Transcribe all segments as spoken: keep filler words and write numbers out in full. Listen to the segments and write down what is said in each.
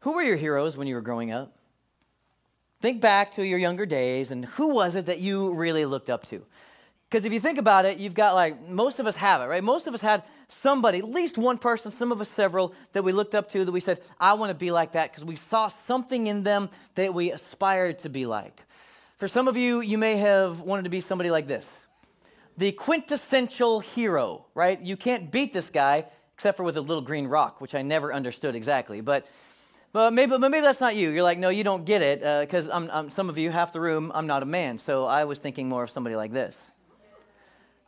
Who were your heroes when you were growing up? Think back to your younger days, and who was it that you really looked up to? Because if you think about it, you've got, like, most of us have it, right? Most of us had somebody, at least one person, some of us several, that we looked up to, that we said, I want to be like that, because we saw something in them that we aspired to be like. For some of you, you may have wanted to be somebody like this. The quintessential hero, right? You can't beat this guy, except for with a little green rock, which I never understood exactly, but... But maybe, but maybe that's not you. You're like, no, you don't get it, because uh, I'm, I'm, some of you, half the room, I'm not a man. So I was thinking more of somebody like this.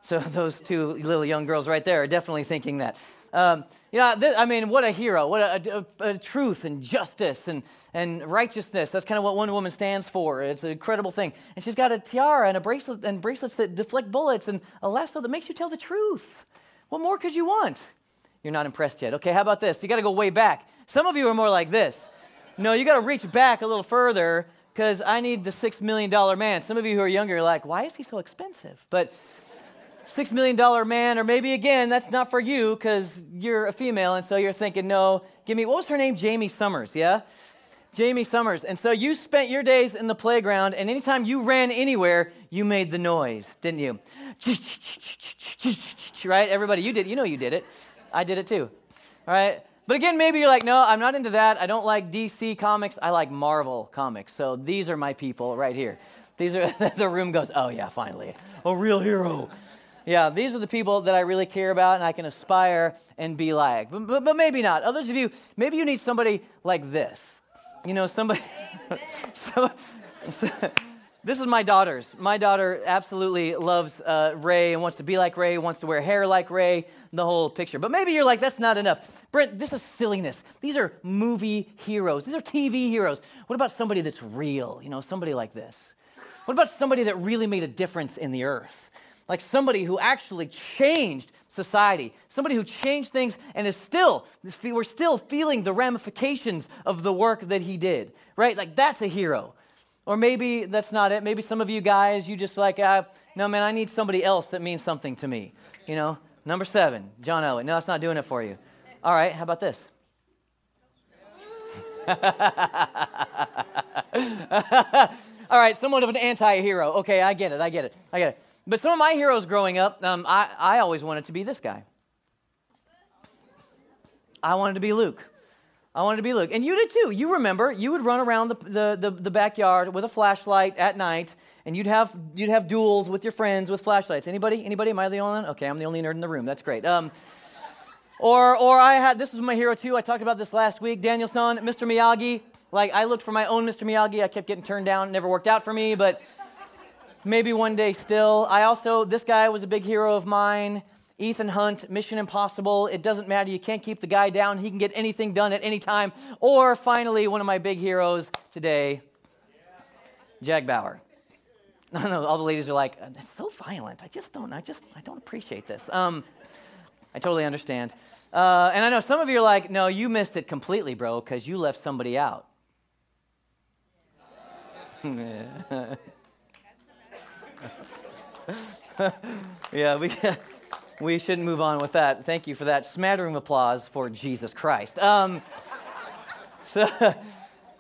So those two little young girls right there are definitely thinking that. Um, you know, th- I mean, what a hero, what a, a, a truth and justice and, and righteousness. That's kind of what Wonder Woman stands for. It's an incredible thing. And she's got a tiara and a bracelet and bracelets that deflect bullets and a lasso that makes you tell the truth. What more could you want? You're not impressed yet. Okay, how about this? You got to go way back. Some of you are more like this. No, you got to reach back a little further because I need the six million dollars man. Some of you who are younger are like, why is he so expensive? But six million dollars man, or maybe again, that's not for you because you're a female, and so you're thinking, no, give me, what was her name? Jamie Summers, yeah? Jamie Summers. And so you spent your days in the playground, and anytime you ran anywhere, you made the noise, didn't you? Right? Everybody, you did. You know you did it. I did it too, all right? But again, maybe you're like, no, I'm not into that. I don't like D C comics. I like Marvel comics. So these are my people right here. These are, the room goes, oh yeah, finally, a real hero. Yeah, these are the people that I really care about and I can aspire and be like. But, but, but maybe not. Others of you, maybe you need somebody like this. You know, somebody, so, so, this is my daughter's. My daughter absolutely loves uh, Ray and wants to be like Ray, wants to wear hair like Ray, the whole picture. But maybe you're like, that's not enough. Brent, this is silliness. These are movie heroes. These are T V heroes. What about somebody that's real? You know, somebody like this. What about somebody that really made a difference in the earth? Like somebody who actually changed society, somebody who changed things and is still, we're still feeling the ramifications of the work that he did, right? Like that's a hero. Or maybe that's not it. Maybe some of you guys, you just like, ah, no, man, I need somebody else that means something to me. You know, number seven, John Elway. No, that's not doing it for you. All right, how about this? All right, somewhat of an anti-hero. Okay, I get it, I get it, I get it. But some of my heroes growing up, um, I, I always wanted to be this guy. I wanted to be Luke. I wanted to be Luke. And you did too. You remember, you would run around the, the, the, the backyard with a flashlight at night, and you'd have you'd have duels with your friends with flashlights. Anybody? Anybody? Am I the only one? Okay, I'm the only nerd in the room. That's great. Um, or or I had, this was my hero too. I talked about this last week. Daniel's son, Mister Miyagi. Like, I looked for my own Mister Miyagi. I kept getting turned down. It never worked out for me, but maybe one day still. I also, this guy was a big hero of mine. Ethan Hunt, Mission Impossible, it doesn't matter, you can't keep the guy down, he can get anything done at any time. Or finally, one of my big heroes today, Jag Bauer. I know, all the ladies are like, that's so violent, I just don't, I just, I don't appreciate this. Um, I totally understand. Uh, and I know some of you are like, no, you missed it completely, bro, because you left somebody out. Yeah, we We shouldn't move on with that. Thank you for that smattering of applause for Jesus Christ. Um, so,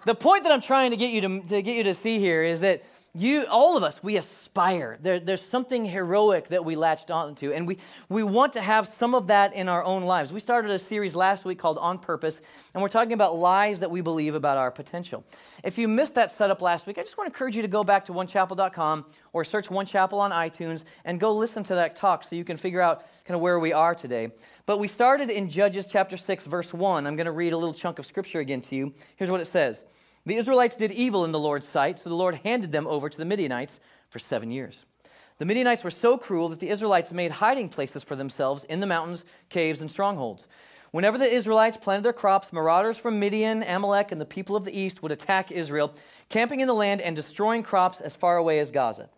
the point that I'm trying to get you to, to get you to see here is that you, all of us, we aspire. There, there's something heroic that we latched onto, and we we want to have some of that in our own lives. We started a series last week called On Purpose, and we're talking about lies that we believe about our potential. If you missed that setup last week, I just want to encourage you to go back to one chapel dot com or search One Chapel on iTunes and go listen to that talk so you can figure out kind of where we are today. But we started in Judges chapter six, verse one. I'm going to read a little chunk of scripture again to you. Here's what it says. The Israelites did evil in the Lord's sight, so the Lord handed them over to the Midianites for seven years. The Midianites were so cruel that the Israelites made hiding places for themselves in the mountains, caves, and strongholds. Whenever the Israelites planted their crops, marauders from Midian, Amalek, and the people of the east would attack Israel, camping in the land and destroying crops as far away as Gaza.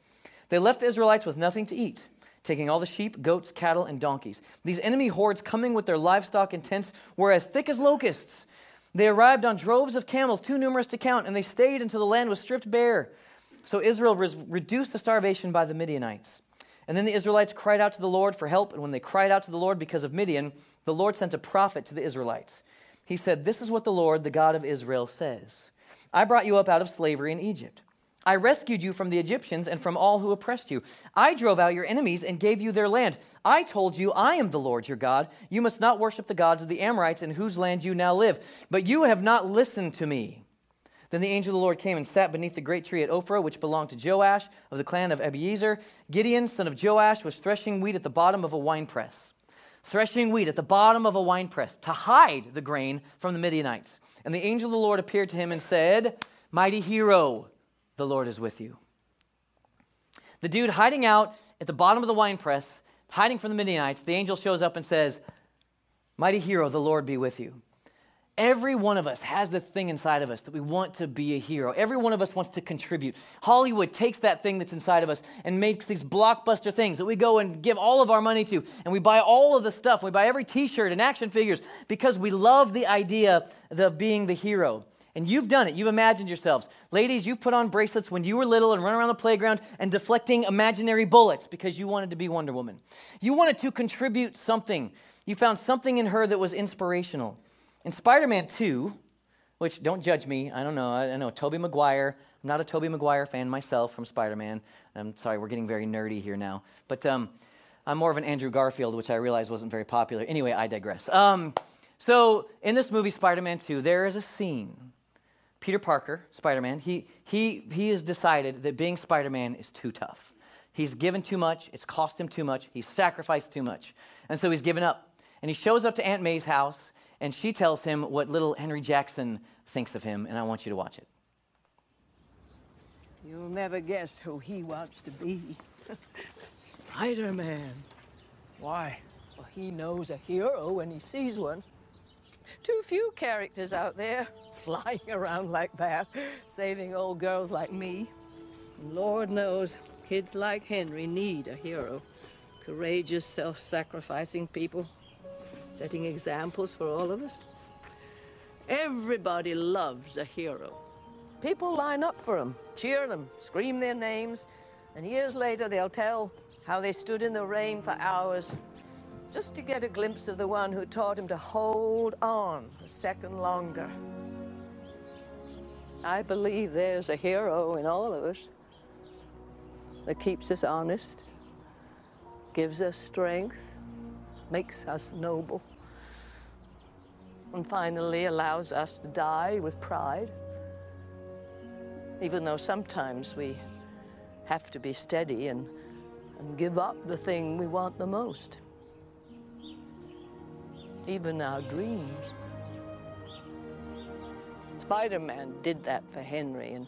They left the Israelites with nothing to eat, taking all the sheep, goats, cattle, and donkeys. These enemy hordes coming with their livestock and tents were as thick as locusts. They arrived on droves of camels, too numerous to count, and they stayed until the land was stripped bare. So Israel was reduced to starvation by the Midianites. And then the Israelites cried out to the Lord for help, and when they cried out to the Lord because of Midian, the Lord sent a prophet to the Israelites. He said, "This is what the Lord, the God of Israel, says. I brought you up out of slavery in Egypt. I rescued you from the Egyptians and from all who oppressed you. I drove out your enemies and gave you their land. I told you, I am the Lord your God. You must not worship the gods of the Amorites in whose land you now live. But you have not listened to me." Then the angel of the Lord came and sat beneath the great tree at Ophrah, which belonged to Joash of the clan of Abiezer. Gideon, son of Joash, was threshing wheat at the bottom of a winepress. Threshing wheat at the bottom of a winepress to hide the grain from the Midianites. And the angel of the Lord appeared to him and said, "Mighty hero, the Lord is with you." The dude hiding out at the bottom of the winepress, hiding from the Midianites, the angel shows up and says, "Mighty hero, the Lord be with you." Every one of us has this thing inside of us that we want to be a hero. Every one of us wants to contribute. Hollywood takes that thing that's inside of us and makes these blockbuster things that we go and give all of our money to, and we buy all of the stuff. We buy every T-shirt and action figures because we love the idea of being the hero. And you've done it. You've imagined yourselves. Ladies, you've put on bracelets when you were little and run around the playground and deflecting imaginary bullets because you wanted to be Wonder Woman. You wanted to contribute something. You found something in her that was inspirational. In Spider-Man two, which, don't judge me, I don't know, I know, Tobey Maguire. I'm not a Tobey Maguire fan myself from Spider-Man. I'm sorry, we're getting very nerdy here now. But um, I'm more of an Andrew Garfield, which I realize wasn't very popular. Anyway, I digress. Um, so in this movie, Spider-Man two, there is a scene. Peter Parker, Spider-Man, he he he has decided that being Spider-Man is too tough. He's given too much. It's cost him too much. He's sacrificed too much. And so he's given up. And he shows up to Aunt May's house, and she tells him what little Henry Jackson thinks of him, and I want you to watch it. "You'll never guess who he wants to be. Spider-Man. Why? Well, he knows a hero when he sees one. Too few characters out there, flying around like that, saving old girls like me. Lord knows, kids like Henry need a hero. Courageous, self-sacrificing people, setting examples for all of us. Everybody loves a hero. People line up for them, cheer them, scream their names, and years later they'll tell how they stood in the rain for hours, just to get a glimpse of the one who taught him to hold on a second longer. I believe there's a hero in all of us that keeps us honest, gives us strength, makes us noble, and finally allows us to die with pride, even though sometimes we have to be steady and, and give up the thing we want the most. Even our dreams. Spider-Man did that for Henry, and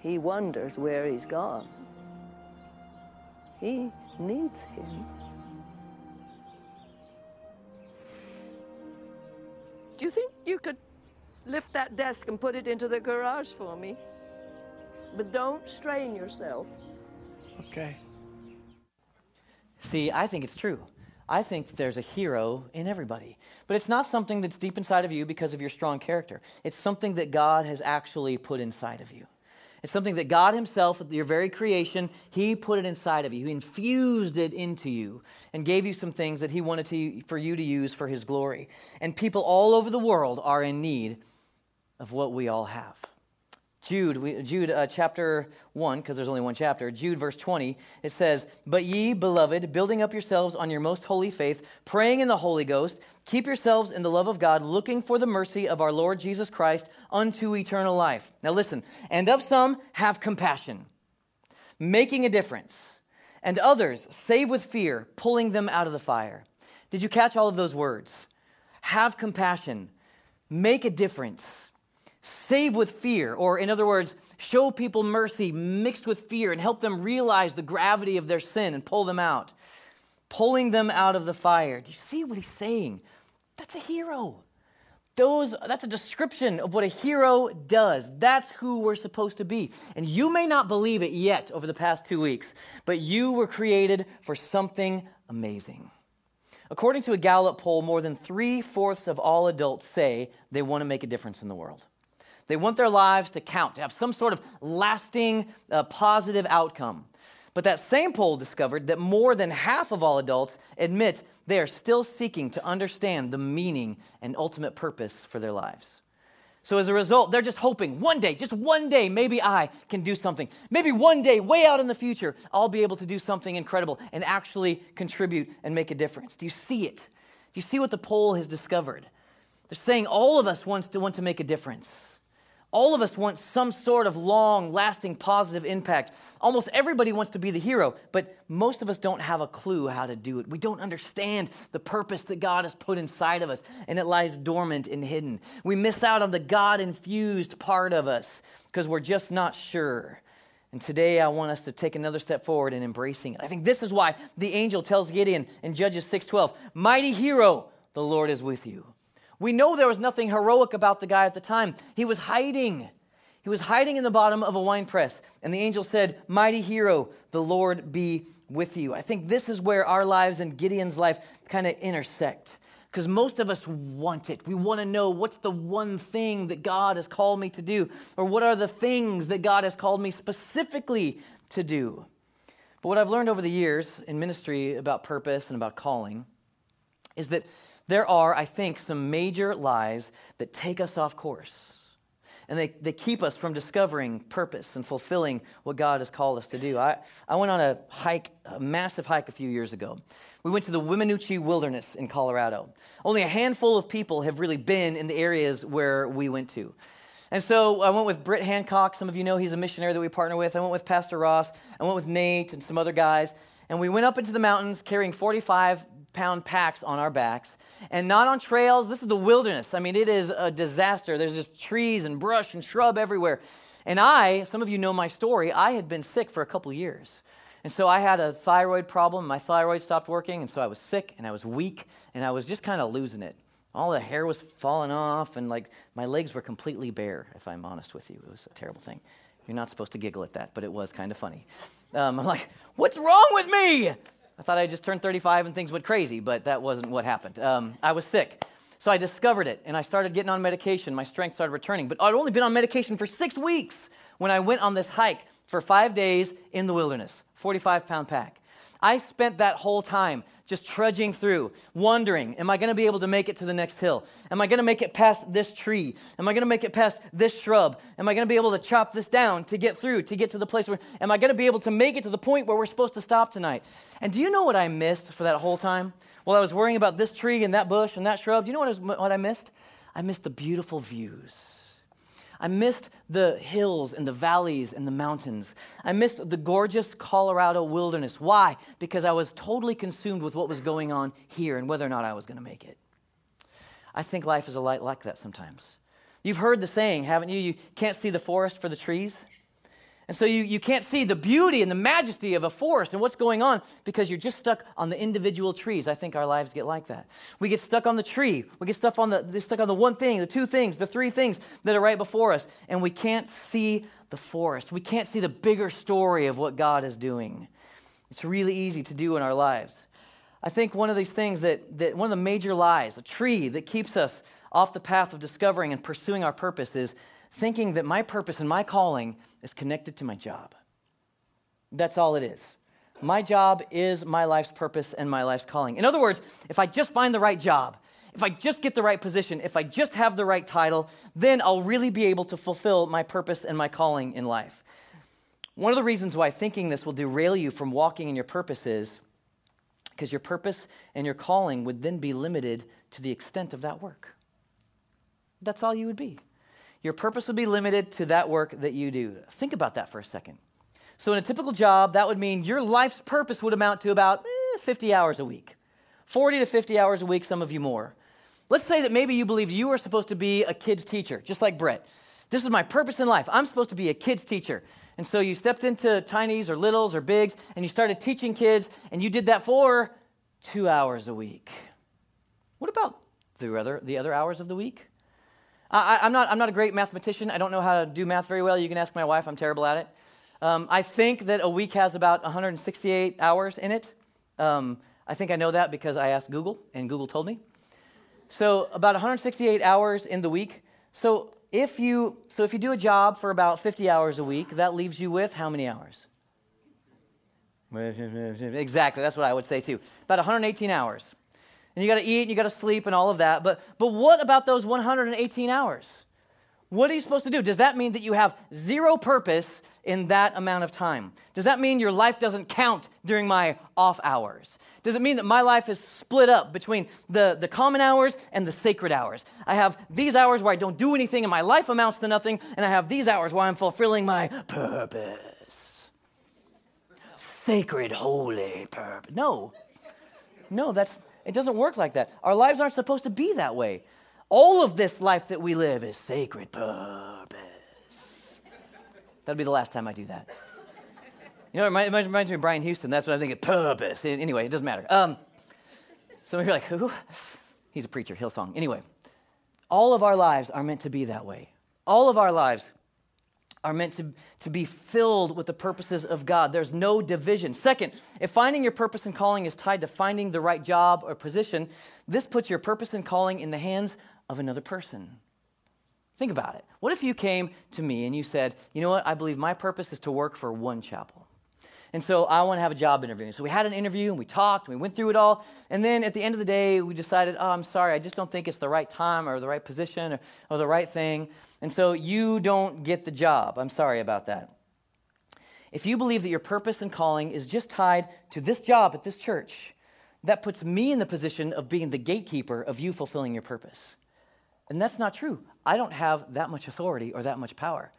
he wonders where he's gone. He needs him. Do you think you could lift that desk and put it into the garage for me? But don't strain yourself." "Okay." See, I think it's true. I think there's a hero in everybody. But it's not something that's deep inside of you because of your strong character. It's something that God has actually put inside of you. It's something that God himself, your very creation, he put it inside of you. He infused it into you and gave you some things that he wanted to, for you to use for his glory. And people all over the world are in need of what we all have. Jude, we, Jude uh, chapter one, because there's only one chapter, Jude verse twenty, it says, "But ye, beloved, building up yourselves on your most holy faith, praying in the Holy Ghost, keep yourselves in the love of God, looking for the mercy of our Lord Jesus Christ unto eternal life." Now listen, "and of some have compassion, making a difference, and others save with fear, pulling them out of the fire." Did you catch all of those words? Have compassion, make a difference, save with fear, or in other words, show people mercy mixed with fear and help them realize the gravity of their sin and pull them out, pulling them out of the fire. Do you see what he's saying? That's a hero. Those, that's a description of what a hero does. That's who we're supposed to be. And you may not believe it yet over the past two weeks, but you were created for something amazing. According to a Gallup poll, more than three-fourths of all adults say they want to make a difference in the world. They want their lives to count, to have some sort of lasting, uh, positive outcome. But that same poll discovered that more than half of all adults admit They are still seeking to understand the meaning and ultimate purpose for their lives. So as a result, they're just hoping one day, just one day, maybe I can do something. Maybe one day, way out in the future, I'll be able to do something incredible and actually contribute and make a difference. Do you see it? Do you see what the poll has discovered? They're saying all of us wants to want to make a difference. All of us want some sort of long-lasting positive impact. Almost everybody wants to be the hero, but most of us don't have a clue how to do it. We don't understand the purpose that God has put inside of us, and it lies dormant and hidden. We miss out on the God-infused part of us because we're just not sure. And today I want us to take another step forward in embracing it. I think this is why the angel tells Gideon in Judges six twelve, "Mighty hero, the Lord is with you." We know there was nothing heroic about the guy at the time. He was hiding. He was hiding in the bottom of a wine press. And the angel said, "Mighty hero, the Lord be with you." I think this is where our lives and Gideon's life kind of intersect. Because most of us want it. We want to know, what's the one thing that God has called me to do? Or what are the things that God has called me specifically to do? But what I've learned over the years in ministry about purpose and about calling is that there are, I think, some major lies that take us off course. And they, they keep us from discovering purpose and fulfilling what God has called us to do. I, I went on a hike, a massive hike a few years ago. We went to the Weminuche Wilderness in Colorado. Only a handful of people have really been in the areas where we went to. And so I went with Britt Hancock. Some of you know he's a missionary that we partner with. I went with Pastor Ross. I went with Nate and some other guys. And we went up into the mountains carrying forty-five pound packs on our backs and not on trails. This is the wilderness. I mean, it is a disaster. There's just trees and brush and shrub everywhere. And I, some of you know my story, I had been sick for a couple years. And so I had a thyroid problem. My thyroid stopped working. And so I was sick and I was weak and I was just kind of losing it. All the hair was falling off and like my legs were completely bare, if I'm honest with you. It was a terrible thing. You're not supposed to giggle at that, but it was kind of funny. Um, I'm like, what's wrong with me? I thought I just turned thirty-five and things went crazy, but that wasn't what happened. Um, I was sick. So I discovered it, and I started getting on medication. My strength started returning. But I'd only been on medication for six weeks when I went on this hike for five days in the wilderness, forty-five pound pack. I spent that whole time just trudging through, wondering, am I going to be able to make it to the next hill? Am I going to make it past this tree? Am I going to make it past this shrub? Am I going to be able to chop this down to get through, to get to the place where, am I going to be able to make it to the point where we're supposed to stop tonight? And do you know what I missed for that whole time? While I was worrying about this tree and that bush and that shrub, do you know what I, was, what I missed? I missed the beautiful views. I missed the hills and the valleys and the mountains. I missed the gorgeous Colorado wilderness. Why? Because I was totally consumed with what was going on here and whether or not I was going to make it. I think life is a lot like that sometimes. You've heard the saying, haven't you? You can't see the forest for the trees. And so you, you can't see the beauty and the majesty of a forest and what's going on because you're just stuck on the individual trees. I think our lives get like that. We get stuck on the tree. We get stuck on the stuck on the one thing, the two things, the three things that are right before us. And we can't see the forest. We can't see the bigger story of what God is doing. It's really easy to do in our lives. I think one of these things that, that one of the major lies, the tree that keeps us off the path of discovering and pursuing our purpose is thinking that my purpose and my calling is connected to my job. That's all it is. My job is my life's purpose and my life's calling. In other words, if I just find the right job, if I just get the right position, if I just have the right title, then I'll really be able to fulfill my purpose and my calling in life. One of the reasons why thinking this will derail you from walking in your purpose is because your purpose and your calling would then be limited to the extent of that work. That's all you would be. Your purpose would be limited to that work that you do. Think about that for a second. So in a typical job, that would mean your life's purpose would amount to about eh, fifty hours a week, forty to fifty hours a week, some of you more. Let's say that maybe you believe you are supposed to be a kid's teacher, just like Brett. This is my purpose in life. I'm supposed to be a kid's teacher. And so you stepped into tinies or littles or bigs, and you started teaching kids, and you did that for two hours a week. What about the other, the other hours of the week? I, I'm not I'm not a great mathematician. I don't know how to do math very well. You can ask my wife. I'm terrible at it. Um, I think that a week has about one hundred sixty-eight hours in it. Um, I think I know that because I asked Google, and Google told me. So about one hundred sixty-eight hours in the week. So if you so if you do a job for about fifty hours a week, that leaves you with how many hours? Exactly. That's what I would say, too. About one hundred eighteen hours. and you got to eat and you got to sleep and all of that. But but what about those one hundred eighteen hours? What are you supposed to do? Does that mean that you have zero purpose in that amount of time? Does that mean your life doesn't count during my off hours? Does it mean that my life is split up between the, the common hours and the sacred hours? I have these hours where I don't do anything and my life amounts to nothing, and I have these hours where I'm fulfilling my purpose. Sacred, holy purpose. No. No, that's it doesn't work like that. Our lives aren't supposed to be that way. All of this life that we live is sacred purpose. That'll be the last time I do that. You know, it reminds, it reminds me of Brian Houston. That's what I think of purpose. Anyway, it doesn't matter. Um, some of you are like, who? He's a preacher, Hillsong. Anyway, all of our lives are meant to be that way. All of our lives are meant to, to be filled with the purposes of God. There's no division. Second, if finding your purpose and calling is tied to finding the right job or position, this puts your purpose and calling in the hands of another person. Think about it. What if you came to me and you said, you know what, I believe my purpose is to work for One Chapel. And so I want to have a job interview. So we had an interview and we talked, and we went through it all. And then at the end of the day, we decided, oh, I'm sorry, I just don't think it's the right time or the right position or, or the right thing. And so you don't get the job. I'm sorry about that. If you believe that your purpose and calling is just tied to this job at this church, that puts me in the position of being the gatekeeper of you fulfilling your purpose. And that's not true. I don't have that much authority or that much power.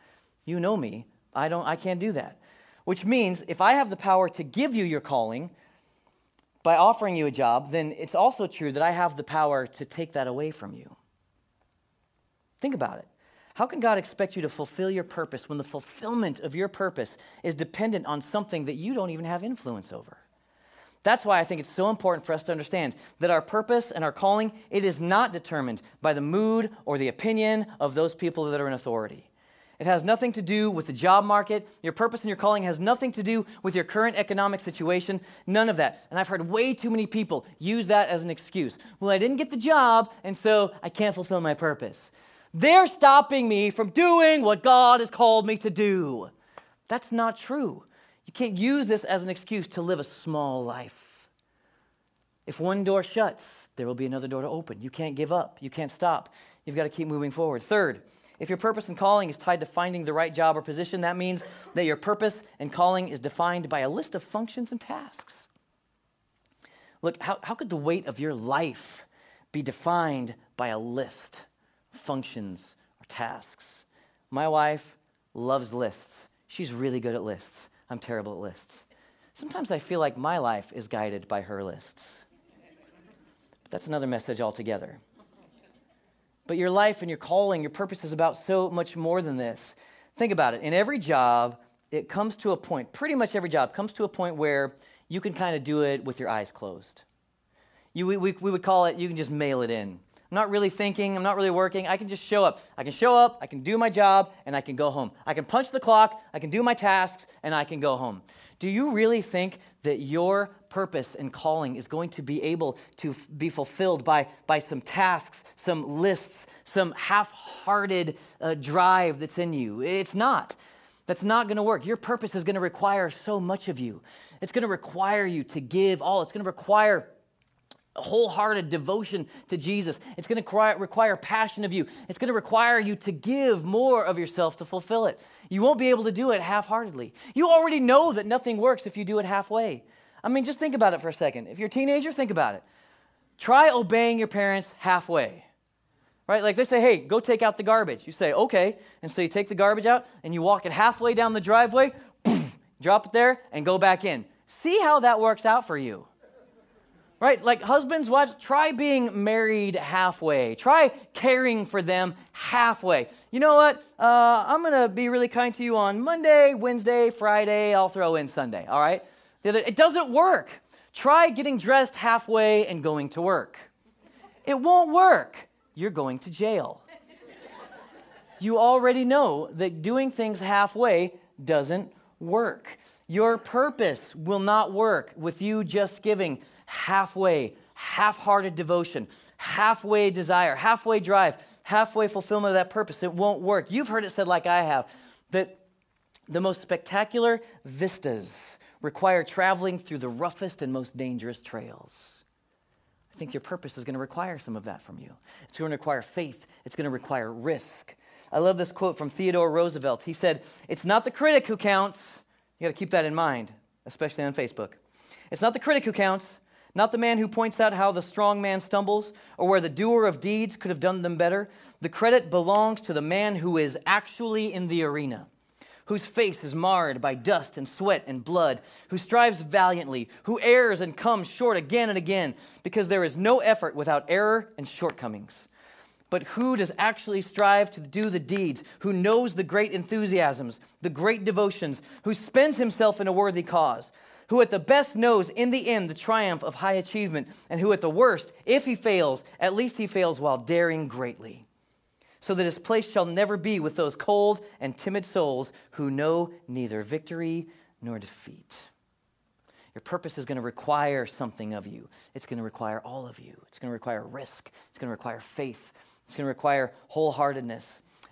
You know me. I don't. I can't do that. Which means if I have the power to give you your calling by offering you a job, then it's also true that I have the power to take that away from you. Think about it. How can God expect you to fulfill your purpose when the fulfillment of your purpose is dependent on something that you don't even have influence over? That's why I think it's so important for us to understand that our purpose and our calling, it is not determined by the mood or the opinion of those people that are in authority. It has nothing to do with the job market. Your purpose and your calling has nothing to do with your current economic situation. None of that. And I've heard way too many people use that as an excuse. Well, I didn't get the job, and so I can't fulfill my purpose. They're stopping me from doing what God has called me to do. That's not true. You can't use this as an excuse to live a small life. If one door shuts, there will be another door to open. You can't give up. You can't stop. You've got to keep moving forward. Third, if your purpose and calling is tied to finding the right job or position, that means that your purpose and calling is defined by a list of functions and tasks. Look, how, how could the weight of your life be defined by a list of functions or tasks? My wife loves lists. She's really good at lists. I'm terrible at lists. Sometimes I feel like my life is guided by her lists. But that's another message altogether. But your life and your calling, your purpose is about so much more than this. Think about it. In every job, it comes to a point, pretty much every job comes to a point where you can kind of do it with your eyes closed. You, we, we, we would call it, you can just mail it in. I'm not really thinking. I'm not really working. I can just show up. I can show up. I can do my job, and I can go home. I can punch the clock. I can do my tasks, and I can go home. Do you really think that your purpose and calling is going to be able to f- be fulfilled by, by some tasks, some lists, some half-hearted uh, drive that's in you? It's not. That's not going to work. Your purpose is going to require so much of you. It's going to require you to give all. It's going to require a wholehearted devotion to Jesus. It's going to require passion of you. It's going to require you to give more of yourself to fulfill it. You won't be able to do it half-heartedly. You already know that nothing works if you do it halfway. I mean, just think about it for a second. If you're a teenager, think about it. Try obeying your parents halfway, right? Like they say, hey, go take out the garbage. You say, okay. And so you take the garbage out and you walk it halfway down the driveway, poof, drop it there and go back in. See how that works out for you. Right? Like husbands, wives, try being married halfway. Try caring for them halfway. You know what? Uh, I'm going to be really kind to you on Monday, Wednesday, Friday. I'll throw in Sunday. All right? The other, it doesn't work. Try getting dressed halfway and going to work. It won't work. You're going to jail. You already know that doing things halfway doesn't work. Your purpose will not work with you just giving halfway, half-hearted devotion, halfway desire, halfway drive, halfway fulfillment of that purpose. It won't work. You've heard it said like I have, that the most spectacular vistas require traveling through the roughest and most dangerous trails. I think your purpose is going to require some of that from you. It's going to require faith. It's going to require risk. I love this quote from Theodore Roosevelt. He said, "It's not the critic who counts." You got to keep that in mind, especially on Facebook. It's not the critic who counts, not the man who points out how the strong man stumbles or where the doer of deeds could have done them better. The credit belongs to the man who is actually in the arena, whose face is marred by dust and sweat and blood, who strives valiantly, who errs and comes short again and again, because there is no effort without error and shortcomings. But who does actually strive to do the deeds, who knows the great enthusiasms, the great devotions, who spends himself in a worthy cause, who at the best knows in the end the triumph of high achievement, and who at the worst, if he fails, at least he fails while daring greatly, so that his place shall never be with those cold and timid souls who know neither victory nor defeat. Your purpose is going to require something of you. It's going to require all of you. It's going to require risk. It's going to require faith. It's going to require wholeheartedness.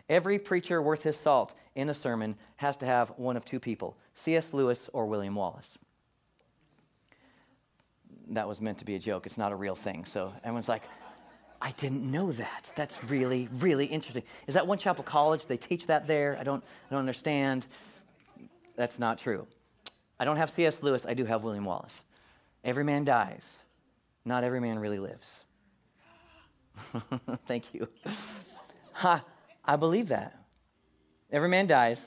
Every preacher worth his salt in a sermon has to have one of two people, C S Lewis or William Wallace. That was meant to be a joke. It's not a real thing. So everyone's like, I didn't know that. That's really, really interesting. Is that One Chapel College? They teach that there? I don't, I don't understand. That's not true. I don't have C S Lewis. I do have William Wallace. Every man dies. Not every man really lives. Thank you. Ha, I believe that. Every man dies,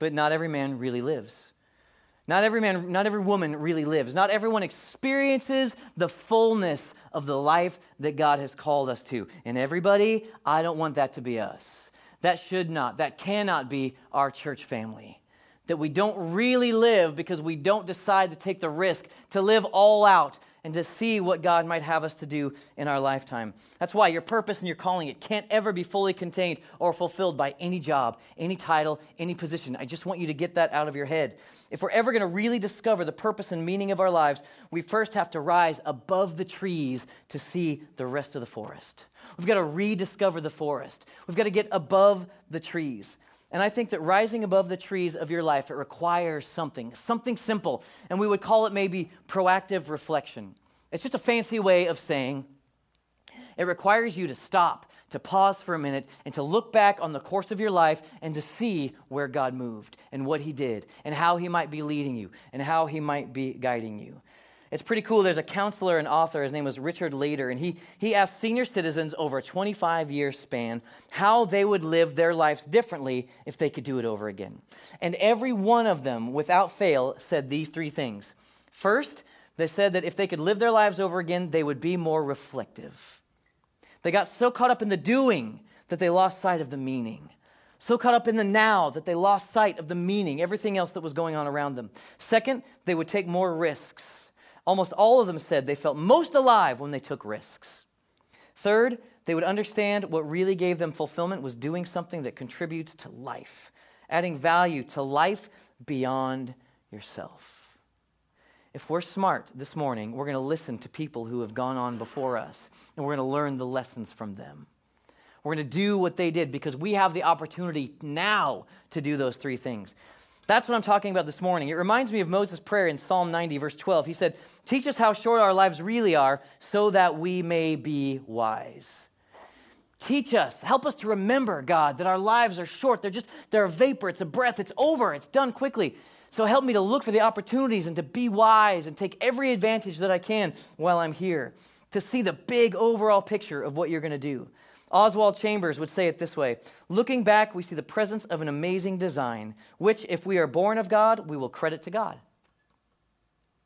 but not every man really lives. Not every man, not every woman really lives. Not everyone experiences the fullness of the life that God has called us to. And everybody, I don't want that to be us. That should not, that cannot be our church family. That we don't really live because we don't decide to take the risk to live all out and to see what God might have us to do in our lifetime. That's why your purpose and your calling, it can't ever be fully contained or fulfilled by any job, any title, any position. I just want you to get that out of your head. If we're ever going to really discover the purpose and meaning of our lives, we first have to rise above the trees to see the rest of the forest. We've got to rediscover the forest. We've got to get above the trees. And I think that rising above the trees of your life, it requires something, something simple. And we would call it maybe proactive reflection. It's just a fancy way of saying it requires you to stop, to pause for a minute, and to look back on the course of your life and to see where God moved and what he did and how he might be leading you and how he might be guiding you. It's pretty cool. There's a counselor and author. His name was Richard Leider, and he he asked senior citizens over a twenty-five-year span how they would live their lives differently if they could do it over again. And every one of them, without fail, said these three things. First, they said that if they could live their lives over again, they would be more reflective. They got so caught up in the doing that they lost sight of the meaning. So caught up in the now that they lost sight of the meaning, everything else that was going on around them. Second, they would take more risks. Almost all of them said they felt most alive when they took risks. Third, they would understand what really gave them fulfillment was doing something that contributes to life, adding value to life beyond yourself. If we're smart this morning, we're going to listen to people who have gone on before us, and we're going to learn the lessons from them. We're going to do what they did because we have the opportunity now to do those three things. That's what I'm talking about this morning. It reminds me of Moses' prayer in Psalm ninety, verse twelve. He said, "Teach us how short our lives really are so that we may be wise." Teach us, help us to remember, God, that our lives are short. They're just, they're a vapor, it's a breath, it's over, it's done quickly. So help me to look for the opportunities and to be wise and take every advantage that I can while I'm here, to see the big overall picture of what you're going to do. Oswald Chambers would say it this way: looking back, we see the presence of an amazing design, which if we are born of God, we will credit to God.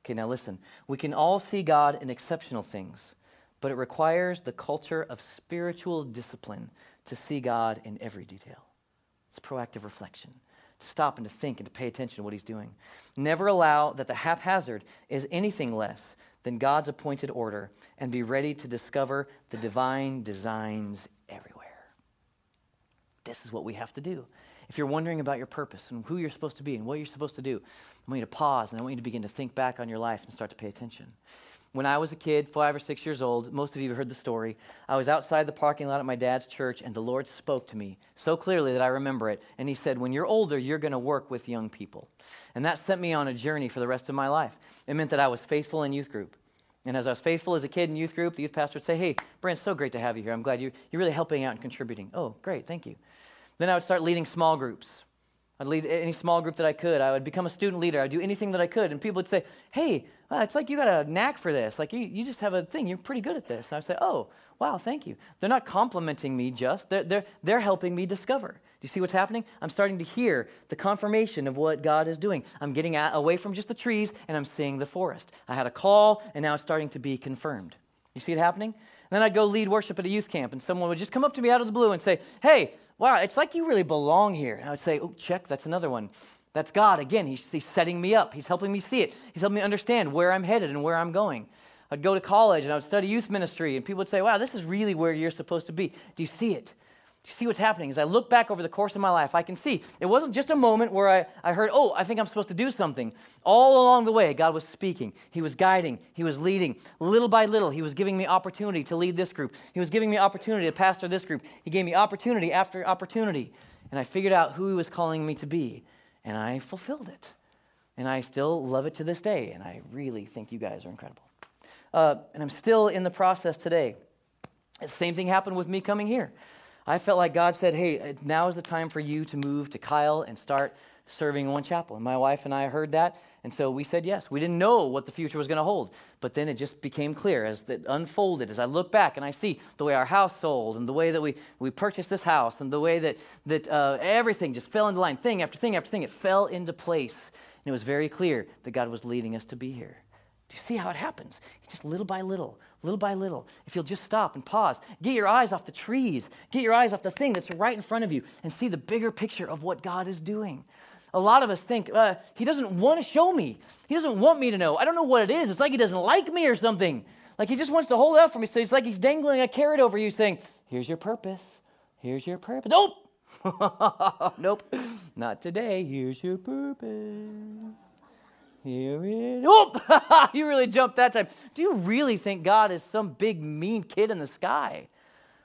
Okay, now listen, we can all see God in exceptional things, but it requires the culture of spiritual discipline to see God in every detail. It's proactive reflection, to stop and to think and to pay attention to what he's doing. Never allow that the haphazard is anything less than God's appointed order, and be ready to discover the divine designs everywhere. This is what we have to do. If you're wondering about your purpose and who you're supposed to be and what you're supposed to do, I want you to pause and I want you to begin to think back on your life and start to pay attention. When I was a kid, five or six years old, most of you have heard the story, I was outside the parking lot at my dad's church and the Lord spoke to me so clearly that I remember it. And he said, when you're older, you're going to work with young people. And that sent me on a journey for the rest of my life. It meant that I was faithful in youth group. And as I was faithful as a kid in youth group, the youth pastor would say, hey, Brent, so great to have you here. I'm glad you, you're really helping out and contributing. Oh, great, thank you. Then I would start leading small groups. I'd lead any small group that I could. I would become a student leader. I'd do anything that I could. And people would say, hey, wow, it's like you got a knack for this. Like you, you just have a thing. You're pretty good at this. And I'd say, oh, wow, thank you. They're not complimenting me just. They're, they're, they're helping me discover. Do you see what's happening? I'm starting to hear the confirmation of what God is doing. I'm getting at, away from just the trees, and I'm seeing the forest. I had a call, and now it's starting to be confirmed. You see it happening? And then I'd go lead worship at a youth camp, and someone would just come up to me out of the blue and say, hey, wow, it's like you really belong here. And I would say, oh, check, that's another one. That's God. Again, he's, he's setting me up. He's helping me see it. He's helping me understand where I'm headed and where I'm going. I'd go to college, and I would study youth ministry, and people would say, wow, this is really where you're supposed to be. Do you see it? Do you see what's happening? As I look back over the course of my life, I can see it wasn't just a moment where I, I heard, oh, I think I'm supposed to do something. All along the way, God was speaking. He was guiding. He was leading. Little by little, he was giving me opportunity to lead this group. He was giving me opportunity to pastor this group. He gave me opportunity after opportunity. And I figured out who he was calling me to be. And I fulfilled it. And I still love it to this day. And I really think you guys are incredible. Uh, and I'm still in the process today. The same thing happened with me coming here. I felt like God said, hey, now is the time for you to move to Kyle and start serving in One Chapel. And my wife and I heard that, and so we said yes. We didn't know what the future was going to hold, but then it just became clear as it unfolded. As I look back and I see the way our house sold and the way that we, we purchased this house and the way that, that uh, everything just fell into line, thing after thing after thing, it fell into place. And it was very clear that God was leading us to be here. Do you see how it happens? Just little by little, little by little. If you'll just stop and pause, get your eyes off the trees, get your eyes off the thing that's right in front of you and see the bigger picture of what God is doing. A lot of us think, uh, he doesn't want to show me. He doesn't want me to know. I don't know what it is. It's like he doesn't like me or something. Like he just wants to hold it up for me. So it's like he's dangling a carrot over you saying, here's your purpose. Here's your purpose. Nope. Nope. Not today. Here's your purpose. Here it. Oh, you really jumped that time. Do you really think God is some big mean kid in the sky?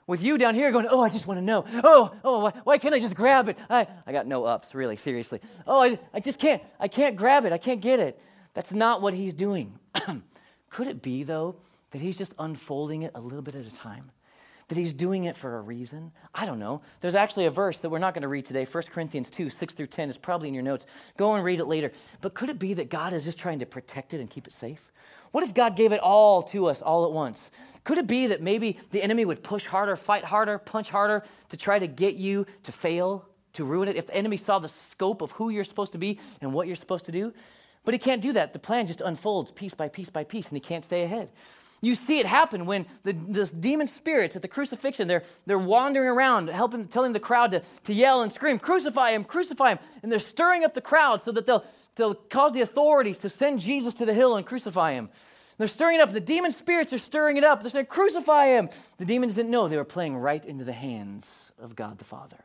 With you down here going, oh, I just want to know. Oh, oh, why, why can't I just grab it? I, I got no ups, really, seriously. Oh, I, I just can't. I can't grab it. I can't get it. That's not what he's doing. Could it be, though, that he's just unfolding it a little bit at a time? That he's doing it for a reason? I don't know. There's actually a verse that we're not going to read today. First Corinthians two, six through ten is probably in your notes. Go and read it later. But could it be that God is just trying to protect it and keep it safe? What if God gave it all to us all at once? Could it be that maybe the enemy would push harder, fight harder, punch harder to try to get you to fail, to ruin it? If the enemy saw the scope of who you're supposed to be and what you're supposed to do. But he can't do that. The plan just unfolds piece by piece by piece, and he can't stay ahead. You see it happen when the this demon spirits at the crucifixion, they're they're wandering around, helping, telling the crowd to, to yell and scream, crucify him, crucify him. And they're stirring up the crowd so that they'll, they'll cause the authorities to send Jesus to the hill and crucify him. They're stirring it up. The demon spirits are stirring it up. They're saying, crucify him. The demons didn't know they were playing right into the hands of God the Father.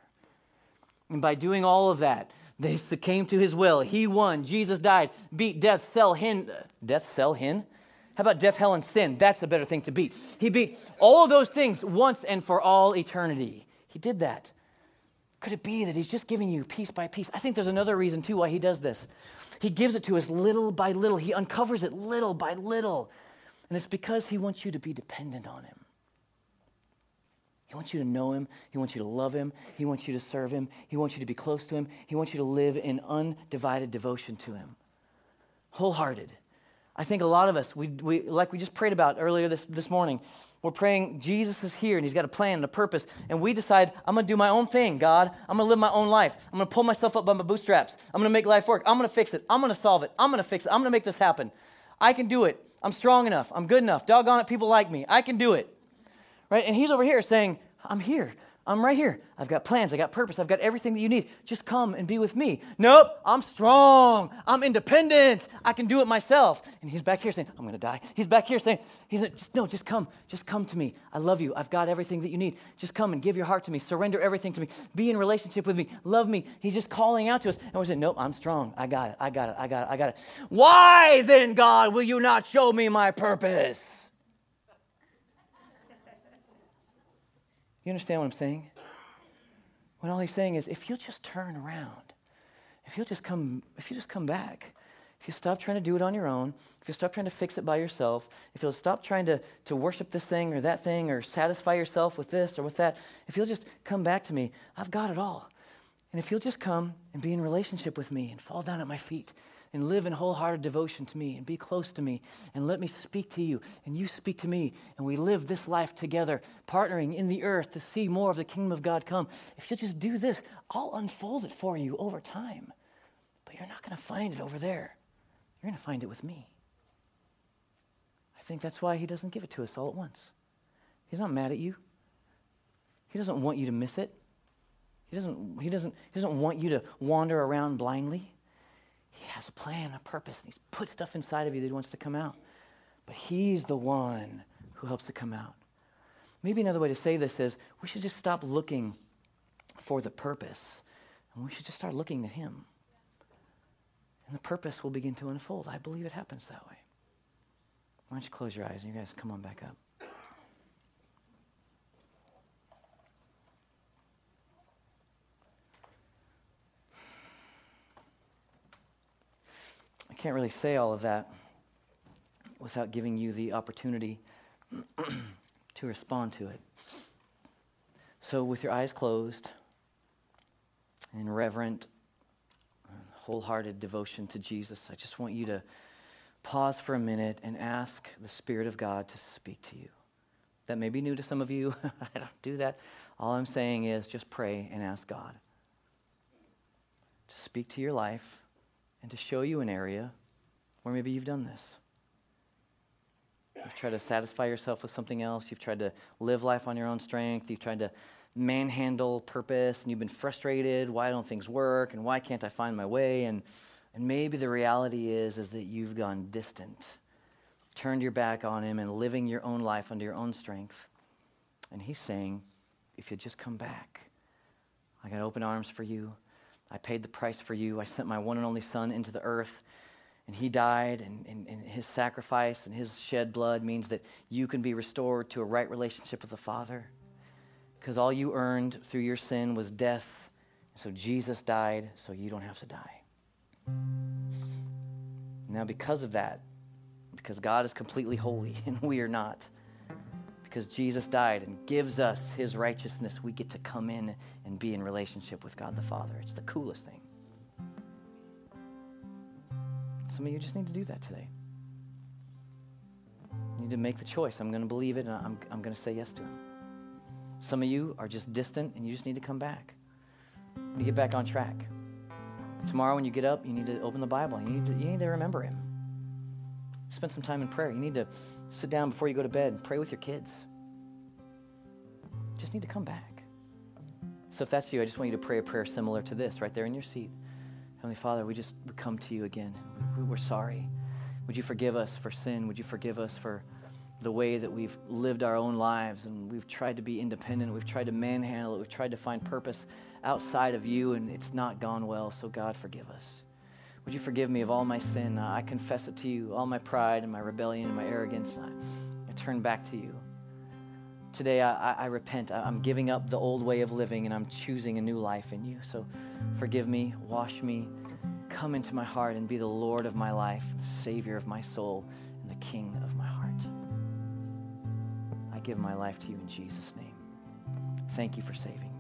And by doing all of that, they came to his will. He won. Jesus died. Beat death, sell hin. Death, sell hin? How about death, hell, and sin? That's a better thing to beat. He beat all of those things once and for all eternity. He did that. Could it be that he's just giving you piece by piece? I think there's another reason, too, why he does this. He gives it to us little by little. He uncovers it little by little. And it's because he wants you to be dependent on him. He wants you to know him. He wants you to love him. He wants you to serve him. He wants you to be close to him. He wants you to live in undivided devotion to him. Wholehearted. I think a lot of us, we, we like we just prayed about earlier this, this morning, we're praying Jesus is here and he's got a plan and a purpose, and we decide, I'm going to do my own thing, God. I'm going to live my own life. I'm going to pull myself up by my bootstraps. I'm going to make life work. I'm going to fix it. I'm going to solve it. I'm going to fix it. I'm going to make this happen. I can do it. I'm strong enough. I'm good enough. Doggone it, people like me. I can do it, right? And he's over here saying, I'm here. I'm right here. I've got plans. I got purpose. I've got everything that you need. Just come and be with me. Nope. I'm strong. I'm independent. I can do it myself. And he's back here saying, I'm going to die. He's back here saying, he's like, no, just come. Just come to me. I love you. I've got everything that you need. Just come and give your heart to me. Surrender everything to me. Be in relationship with me. Love me. He's just calling out to us. And we're saying, nope, I'm strong. I got it. I got it. I got it. I got it. Why then, God, will you not show me my purpose? You understand what I'm saying? When all he's saying is, if you'll just turn around, if you'll just come, if you just come back, if you stop trying to do it on your own, if you stop trying to fix it by yourself, if you'll stop trying to, to worship this thing or that thing or satisfy yourself with this or with that, if you'll just come back to me, I've got it all. And if you'll just come and be in relationship with me and fall down at my feet and live in wholehearted devotion to me and be close to me and let me speak to you and you speak to me and we live this life together, partnering in the earth to see more of the kingdom of God come. If you'll just do this, I'll unfold it for you over time. But you're not going to find it over there. You're going to find it with me. I think that's why he doesn't give it to us all at once. He's not mad at you. He doesn't want you to miss it. He doesn't, he doesn't, he doesn't want you to wander around blindly. He has a plan, a purpose, and he's put stuff inside of you that he wants to come out. But he's the one who helps it come out. Maybe another way to say this is we should just stop looking for the purpose, and we should just start looking to him. And the purpose will begin to unfold. I believe it happens that way. Why don't you close your eyes, and you guys come on back up. I can't really say all of that without giving you the opportunity to respond to it. So with your eyes closed, in reverent, wholehearted devotion to Jesus, I just want you to pause for a minute and ask the Spirit of God to speak to you. That may be new to some of you. I don't do that. All I'm saying is just pray and ask God to speak to your life, and to show you an area where maybe you've done this. You've tried to satisfy yourself with something else. You've tried to live life on your own strength. You've tried to manhandle purpose, and you've been frustrated. Why don't things work, and why can't I find my way? And and maybe the reality is, is that you've gone distant, turned your back on him, and living your own life under your own strength. And he's saying, if you just come back, I got open arms for you. I paid the price for you. I sent my one and only son into the earth, and he died, and, and, and his sacrifice and his shed blood means that you can be restored to a right relationship with the Father, because all you earned through your sin was death, so Jesus died so you don't have to die. Now because of that, because God is completely holy and we are not, because Jesus died and gives us his righteousness, we get to come in and be in relationship with God the Father. It's the coolest thing. Some of you just need to do that today. You need to make the choice. I'm going to believe it, and I'm, I'm going to say yes to him. Some of you are just distant, and you just need to come back. You need to get back on track. Tomorrow when you get up, you need to open the Bible. You need to, you need to remember him. Spend some time in prayer. You need to sit down before you go to bed and pray with your kids. Just need to come back. So if that's you, I just want you to pray a prayer similar to this right there in your seat. Heavenly Father, we just we come to you again. We, we're sorry. Would you forgive us for sin? Would you forgive us for the way that we've lived our own lives and we've tried to be independent. We've tried to manhandle it. We've tried to find purpose outside of you, and it's not gone well. So God, forgive us. Would you forgive me of all my sin? Uh, I confess it to you, all my pride and my rebellion and my arrogance. I, I turn back to you. Today, I, I, I repent. I, I'm giving up the old way of living, and I'm choosing a new life in you. So forgive me, wash me, come into my heart and be the Lord of my life, the Savior of my soul, and the King of my heart. I give my life to you in Jesus' name. Thank you for saving.